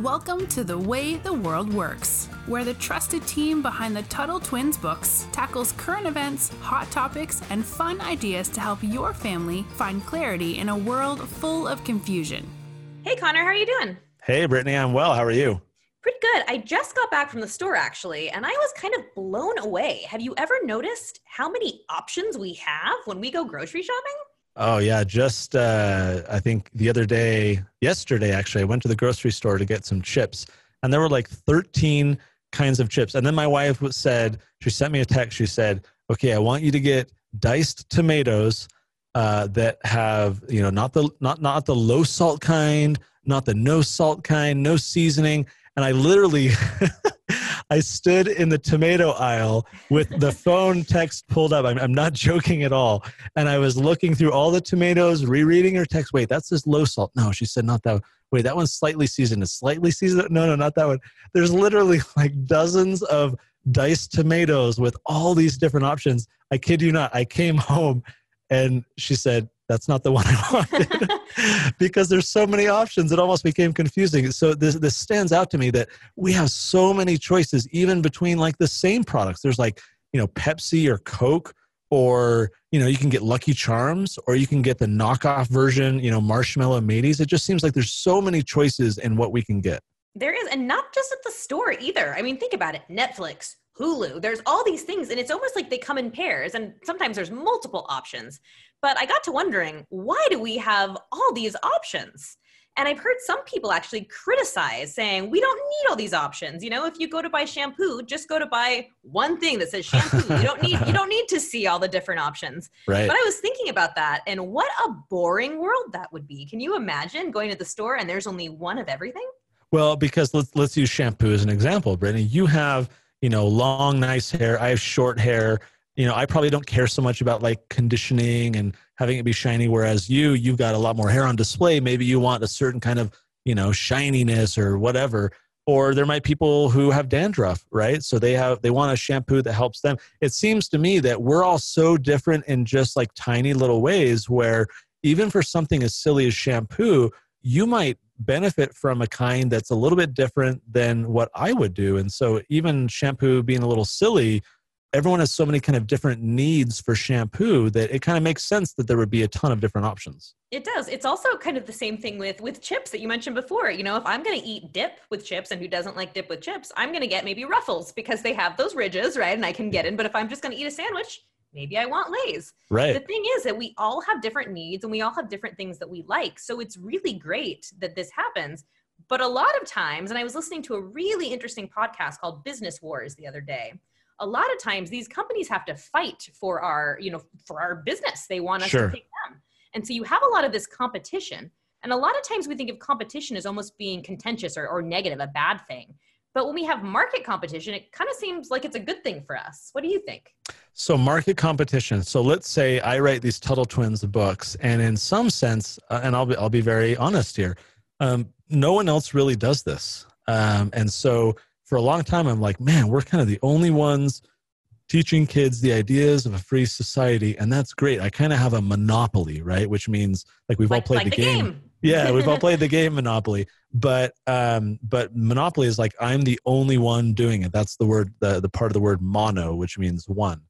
Welcome to The Way the World Works, where the trusted team behind the Tuttle Twins books tackles current events, hot topics, and fun ideas to help your family find clarity in a world full of confusion. Hey, Connor, how are you doing? Hey, Brittany, I'm well. How are you? Pretty good. I just got back from the store, actually, and I was kind of blown away. Have you ever noticed how many options we have when we go grocery shopping? Oh, yeah. Just, I think yesterday, I went to the grocery store to get some chips, and there were like 13 kinds of chips. And then my wife said, she sent me a text. She said, okay, I want you to get diced tomatoes that have, you know, not the low salt kind, not the no salt kind, no seasoning. And I literally, I stood in the tomato aisle with the phone text pulled up. I'm not joking at all. And I was looking through all the tomatoes, rereading her text. Wait, that's this low salt. No, she said not that one. Wait, that one's slightly seasoned. It's slightly seasoned. No, not that one. There's literally like dozens of diced tomatoes with all these different options. I kid you not. I came home and she said, that's not the one I wanted because there's so many options. It almost became confusing. So this stands out to me that we have so many choices, even between like the same products. There's like, you know, Pepsi or Coke, or, you know, you can get Lucky Charms, or you can get the knockoff version, you know, Marshmallow Mateys. It just seems like there's so many choices in what we can get. There is. And not just at the store either. I mean, think about it. Netflix, Hulu, there's all these things, and it's almost like they come in pairs, and sometimes there's multiple options. But I got to wondering, why do we have all these options? And I've heard some people actually criticize, saying, we don't need all these options. You know, if you go to buy shampoo, just go to buy one thing that says shampoo. You don't need to see all the different options. Right. But I was thinking about that, and what a boring world that would be. Can you imagine going to the store and there's only one of everything? Well, because let's use shampoo as an example, Brittany. You have, you know, long, nice hair. I have short hair. You know, I probably don't care so much about like conditioning and having it be shiny. Whereas you've got a lot more hair on display. Maybe you want a certain kind of, you know, shininess or whatever. Or there might be people who have dandruff, right? So they want a shampoo that helps them. It seems to me that we're all so different in just like tiny little ways, where even for something as silly as shampoo, you might benefit from a kind that's a little bit different than what I would do. And so even shampoo being a little silly, everyone has so many kind of different needs for shampoo that it kind of makes sense that there would be a ton of different options. It does. It's also kind of the same thing with chips that you mentioned before. You know, if I'm going to eat dip with chips, and who doesn't like dip with chips, I'm going to get maybe Ruffles because they have those ridges, right? And I can get in. But if I'm just going to eat a sandwich, maybe I want Lay's. Right. The thing is that we all have different needs, and we all have different things that we like. So it's really great that this happens. But a lot of times, and I was listening to a really interesting podcast called Business Wars the other day, a lot of times these companies have to fight for our, you know, for our business. They want us to take them. And so you have a lot of this competition. And a lot of times we think of competition as almost being contentious or negative, a bad thing. But when we have market competition, it kind of seems like it's a good thing for us. What do you think? So market competition. So let's say I write these Tuttle Twins books, and in some sense, and I'll be very honest here, no one else really does this. And so for a long time, I'm like, man, we're kind of the only ones teaching kids the ideas of a free society, and that's great. I kind of have a monopoly, right? Which means like we've all played the game. Yeah, we've all played the game Monopoly, but Monopoly is like, I'm the only one doing it. That's the word, the part of the word mono, which means one.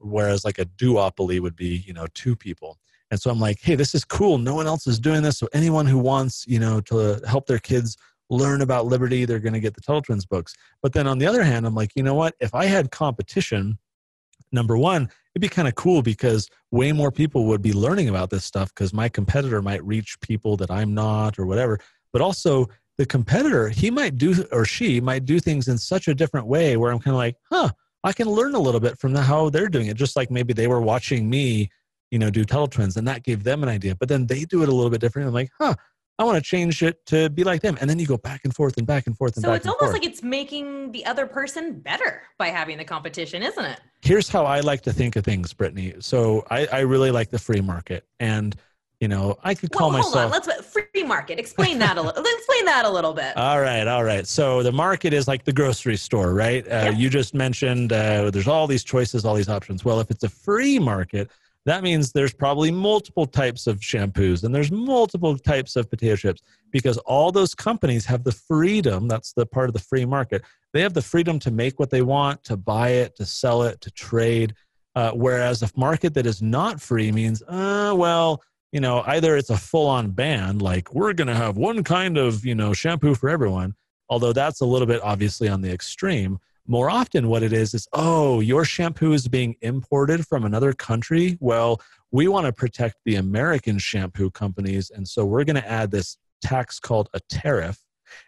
Whereas like a duopoly would be, you know, two people. And so I'm like, hey, this is cool. No one else is doing this. So anyone who wants, you know, to help their kids learn about liberty, they're going to get the Tuttle Twins books. But then on the other hand, I'm like, you know what? If I had competition, number one, it'd be kind of cool because way more people would be learning about this stuff because my competitor might reach people that I'm not or whatever. But also the competitor, he might do, or she might do things in such a different way where I'm kind of like, huh, I can learn a little bit from how they're doing it. Just like maybe they were watching me, you know, do Tuttle Twins, and that gave them an idea. But then they do it a little bit differently. I'm like, huh, I want to change it to be like them. And then you go back and forth and back and forth and back and forth. So it's almost like it's making the other person better by having the competition, isn't it? Here's how I like to think of things, Brittany. So I really like the free market. And, you know, I could call myself... Hold on, let's... Free market. Explain that a little. Explain that a little bit. All right. So the market is like the grocery store, right? Yep. You just mentioned there's all these choices, all these options. Well, if it's a free market, That means there's probably multiple types of shampoos and there's multiple types of potato chips because all those companies have the freedom. That's the part of the free market. They have the freedom to make what they want, to buy it, to sell it, to trade. Whereas a market that is not free means, well, you know, either it's a full-on ban, like we're going to have one kind of, you know, shampoo for everyone. Although that's a little bit obviously on the extreme. More often what it is, oh, your shampoo is being imported from another country. Well, we want to protect the American shampoo companies. And so we're going to add this tax called a tariff.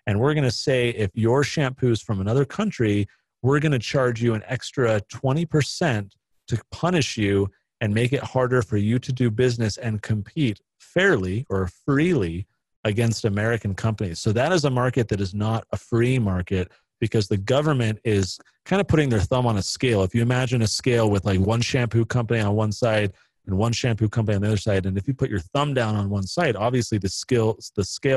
And we're going to say, if your shampoo is from another country, we're going to charge you an extra 20% to punish you and make it harder for you to do business and compete fairly or freely against American companies. So that is a market that is not a free market, because the government is kind of putting their thumb on a scale. If you imagine a scale with like one shampoo company on one side and one shampoo company on the other side, and if you put your thumb down on one side, obviously the scale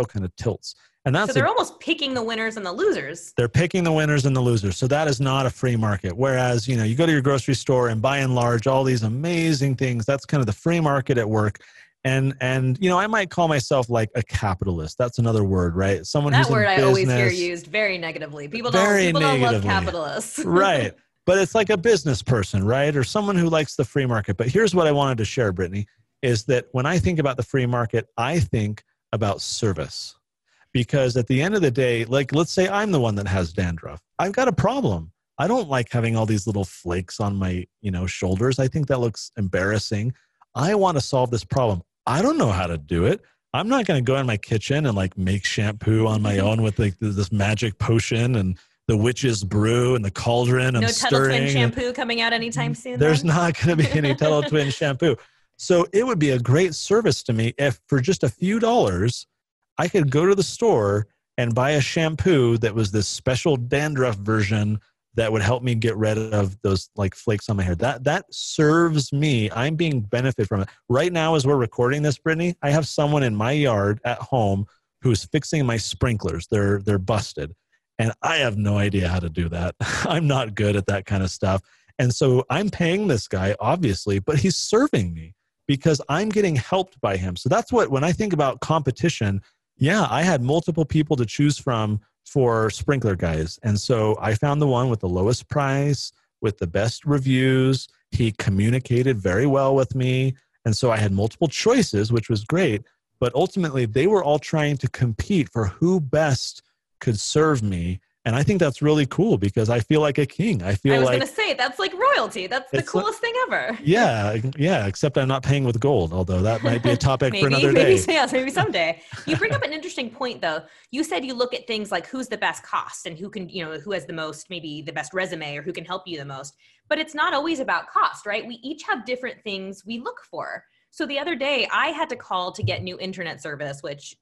kind of tilts. And that's so they're almost picking the winners and the losers. They're picking the winners and the losers. So that is not a free market. Whereas, you know, you go to your grocery store and by and large, all these amazing things, that's kind of the free market at work. And you know, I might call myself like a capitalist. That's another word, right? Someone who's in business. That word I always hear used very negatively. People don't love capitalists. Right. But it's like a business person, right? Or someone who likes the free market. But here's what I wanted to share, Brittany, is that when I think about the free market, I think about service. Because at the end of the day, like let's say I'm the one that has dandruff. I've got a problem. I don't like having all these little flakes on my, you know, shoulders. I think that looks embarrassing. I want to solve this problem. I don't know how to do it. I'm not going to go in my kitchen and like make shampoo on my own with like this magic potion and the witch's brew and the cauldron. No Tuttle Twin shampoo coming out anytime soon. There's not going to be any Tuttle Twin shampoo. So it would be a great service to me if for just a few dollars, I could go to the store and buy a shampoo that was this special dandruff version that would help me get rid of those like flakes on my hair. That serves me. I'm being benefited from it. Right now, as we're recording this, Brittany, I have someone in my yard at home who's fixing my sprinklers. They're busted. And I have no idea how to do that. I'm not good at that kind of stuff. And so I'm paying this guy, obviously, but he's serving me because I'm getting helped by him. So that's what, when I think about competition, yeah, I had multiple people to choose from for sprinkler guys. And so I found the one with the lowest price, with the best reviews. He communicated very well with me. And so I had multiple choices, which was great. But ultimately, they were all trying to compete for who best could serve me. And I think that's really cool because I feel like a king. I was going to say, that's like royalty. That's the coolest thing ever. Yeah. Except I'm not paying with gold, although that might be a topic for another day. Yeah, maybe someday. You bring up an interesting point though. You said you look at things like who's the best cost and who can, you know, who has the most, maybe the best resume or who can help you the most, but it's not always about cost, right? We each have different things we look for. So the other day I had to call to get new internet service, which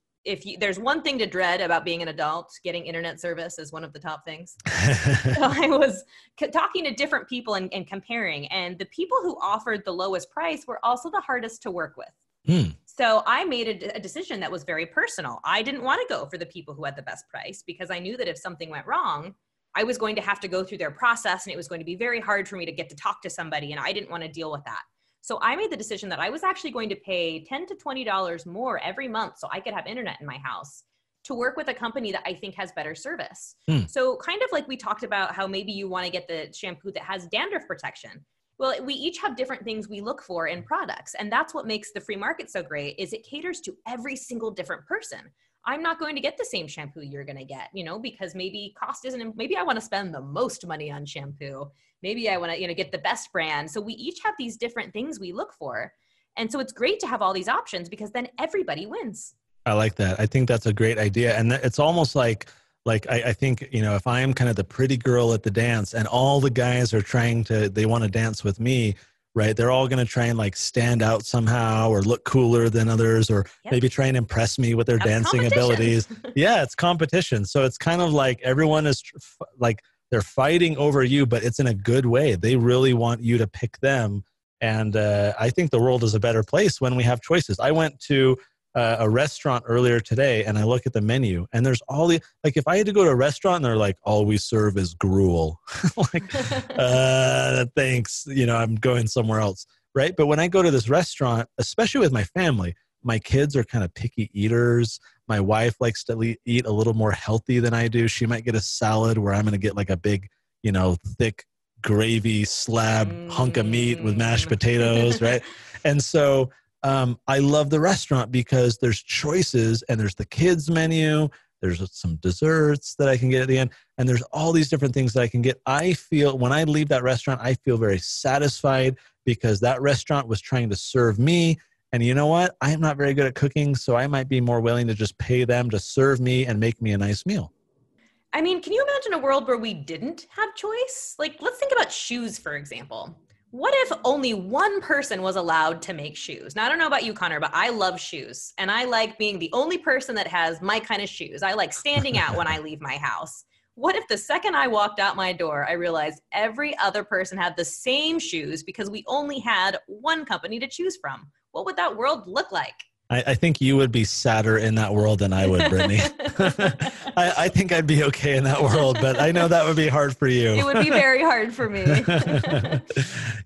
there's one thing to dread about being an adult, getting internet service is one of the top things. So I was talking to different people and comparing, and the people who offered the lowest price were also the hardest to work with. Mm. So I made a decision that was very personal. I didn't want to go for the people who had the best price because I knew that if something went wrong, I was going to have to go through their process and it was going to be very hard for me to get to talk to somebody, and I didn't want to deal with that. So I made the decision that I was actually going to pay $10 to $20 more every month so I could have internet in my house to work with a company that I think has better service. Mm. So kind of like we talked about how maybe you want to get the shampoo that has dandruff protection. Well, we each have different things we look for in products. And that's what makes the free market so great is it caters to every single different person. I'm not going to get the same shampoo you're going to get, you know, because maybe cost isn't, maybe I want to spend the most money on shampoo. Maybe I want to, you know, get the best brand. So we each have these different things we look for. And so it's great to have all these options because then everybody wins. I like that. I think that's a great idea. And it's almost like I think, you know, if I am kind of the pretty girl at the dance and all the guys are they want to dance with me, right? They're all going to try and like stand out somehow or look cooler than others or maybe try and impress me with their dancing abilities. Yeah, it's competition. So it's kind of like everyone is like, they're fighting over you, but it's in a good way. They really want you to pick them. And I think the world is a better place when we have choices. I went to a restaurant earlier today and I look at the menu and there's all the, like if I had to go to a restaurant and they're like, all we serve is gruel. Like, thanks, you know, I'm going somewhere else. right? But when I go to this restaurant, especially with my family, my kids are kind of picky eaters. My wife likes to eat a little more healthy than I do. She might get a salad where I'm going to get like a big, you know, thick gravy slab hunk of meat with mashed potatoes, right? And so I love the restaurant because there's choices and there's the kids menu. There's some desserts that I can get at the end. And there's all these different things that I can get. I feel when I leave that restaurant, I feel very satisfied because that restaurant was trying to serve me. And you know what? I am not very good at cooking, so I might be more willing to just pay them to serve me and make me a nice meal. I mean, can you imagine a world where we didn't have choice? Like, let's think about shoes, for example. What if only one person was allowed to make shoes? Now, I don't know about you, Connor, but I love shoes. And I like being the only person that has my kind of shoes. I like standing out when I leave my house. What if the second I walked out my door, I realized every other person had the same shoes because we only had one company to choose from? What would that world look like? I think you would be sadder in that world than I would, Brittany. I think I'd be okay in that world, but I know that would be hard for you. It would be very hard for me.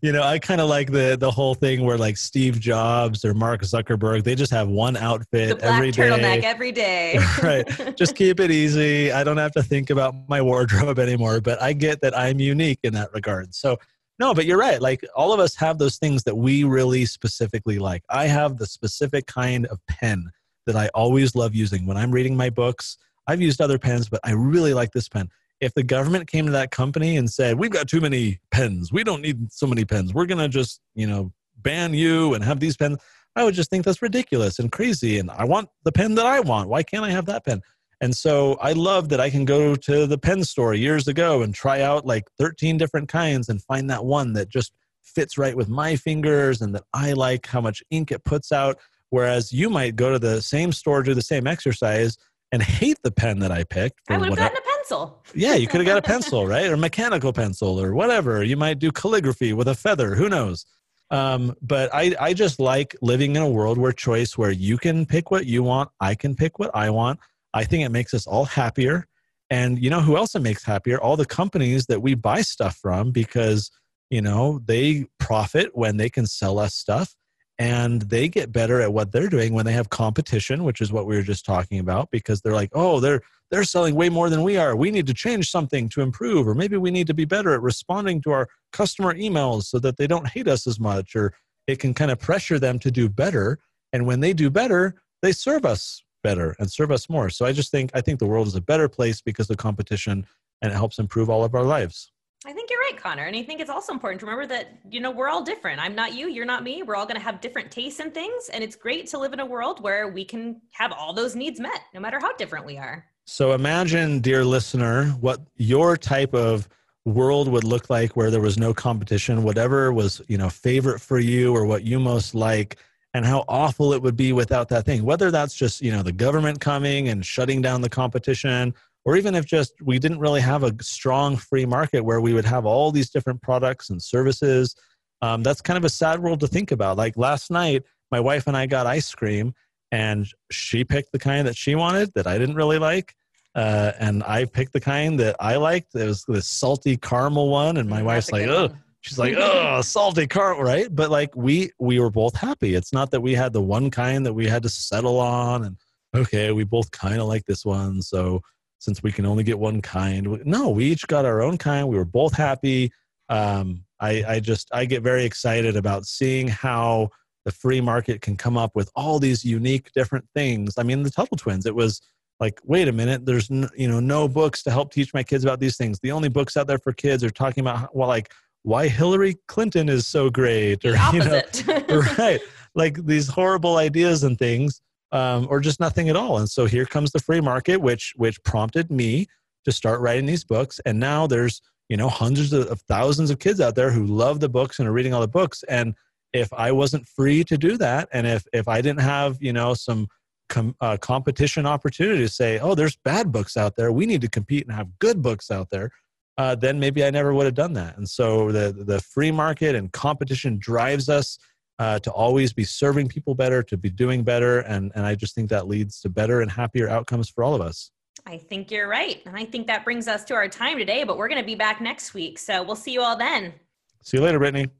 You know, I kind of like the whole thing where like Steve Jobs or Mark Zuckerberg, they just have one outfit every day. The black turtleneck every day. Right. Just keep it easy. I don't have to think about my wardrobe anymore, but I get that I'm unique in that regard. So no, but you're right. Like all of us have those things that we really specifically like. I have the specific kind of pen that I always love using. When I'm reading my books, I've used other pens, but I really like this pen. If the government came to that company and said, we've got too many pens, we don't need so many pens, we're going to just, you know, ban you and have these pens, I would just think that's ridiculous and crazy. And I want the pen that I want. Why can't I have that pen? And so I love that I can go to the pen store years ago and try out like 13 different kinds and find that one that just fits right with my fingers and that I like how much ink it puts out. Whereas you might go to the same store, do the same exercise and hate the pen that I picked. I would have gotten a pencil. Yeah, you could have got a pencil, right? Or mechanical pencil or whatever. You might do calligraphy with a feather. Who knows? But I just like living in a world where choice, where you can pick what you want. I can pick what I want. I think it makes us all happier. And you know who else it makes happier? All the companies that we buy stuff from, because, you know, they profit when they can sell us stuff and they get better at what they're doing when they have competition, which is what we were just talking about, because they're like, oh, they're selling way more than we are. We need to change something to improve, or maybe we need to be better at responding to our customer emails so that they don't hate us as much, or it can kind of pressure them to do better. And when they do better, they serve us better and serve us more. So I think the world is a better place because of competition, and it helps improve all of our lives. I think you're right, Connor. And I think it's also important to remember that, you know, we're all different. I'm not you, you're not me. We're all going to have different tastes in things. And it's great to live in a world where we can have all those needs met, no matter how different we are. So imagine, dear listener, what your type of world would look like where there was no competition, whatever was, you know, favorite for you or what you most like, and how awful it would be without that thing. Whether that's just, you know, the government coming and shutting down the competition, or even if just we didn't really have a strong free market where we would have all these different products and services. That's kind of a sad world to think about. Like last night, my wife and I got ice cream, and she picked the kind that she wanted that I didn't really like. And I picked the kind that I liked. It was this salty caramel one. And my wife's like, oh. She's like, oh, salty caramel, right? But like we were both happy. It's not that we had the one kind that we had to settle on and, okay, we both kind of like this one. So since we can only get one kind, no, we each got our own kind. We were both happy. I get very excited about seeing how the free market can come up with all these unique different things. I mean, the Tuttle Twins, it was like, wait a minute, there's no books to help teach my kids about these things. The only books out there for kids are talking about, well, like, why Hillary Clinton is so great, or opposite. You know, right? Like these horrible ideas and things, or just nothing at all. And so here comes the free market, which prompted me to start writing these books. And now there's, you know, hundreds of thousands of kids out there who love the books and are reading all the books. And if I wasn't free to do that, and if I didn't have, you know, some competition opportunity to say, oh, there's bad books out there, we need to compete and have good books out there. Then maybe I never would have done that. And so the free market and competition drives us to always be serving people better, to be doing better. And I just think that leads to better and happier outcomes for all of us. I think you're right. And I think that brings us to our time today, but we're going to be back next week. So we'll see you all then. See you later, Brittany.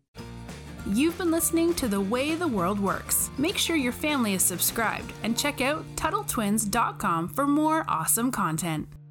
You've been listening to The Way the World Works. Make sure your family is subscribed and check out TuttleTwins.com for more awesome content.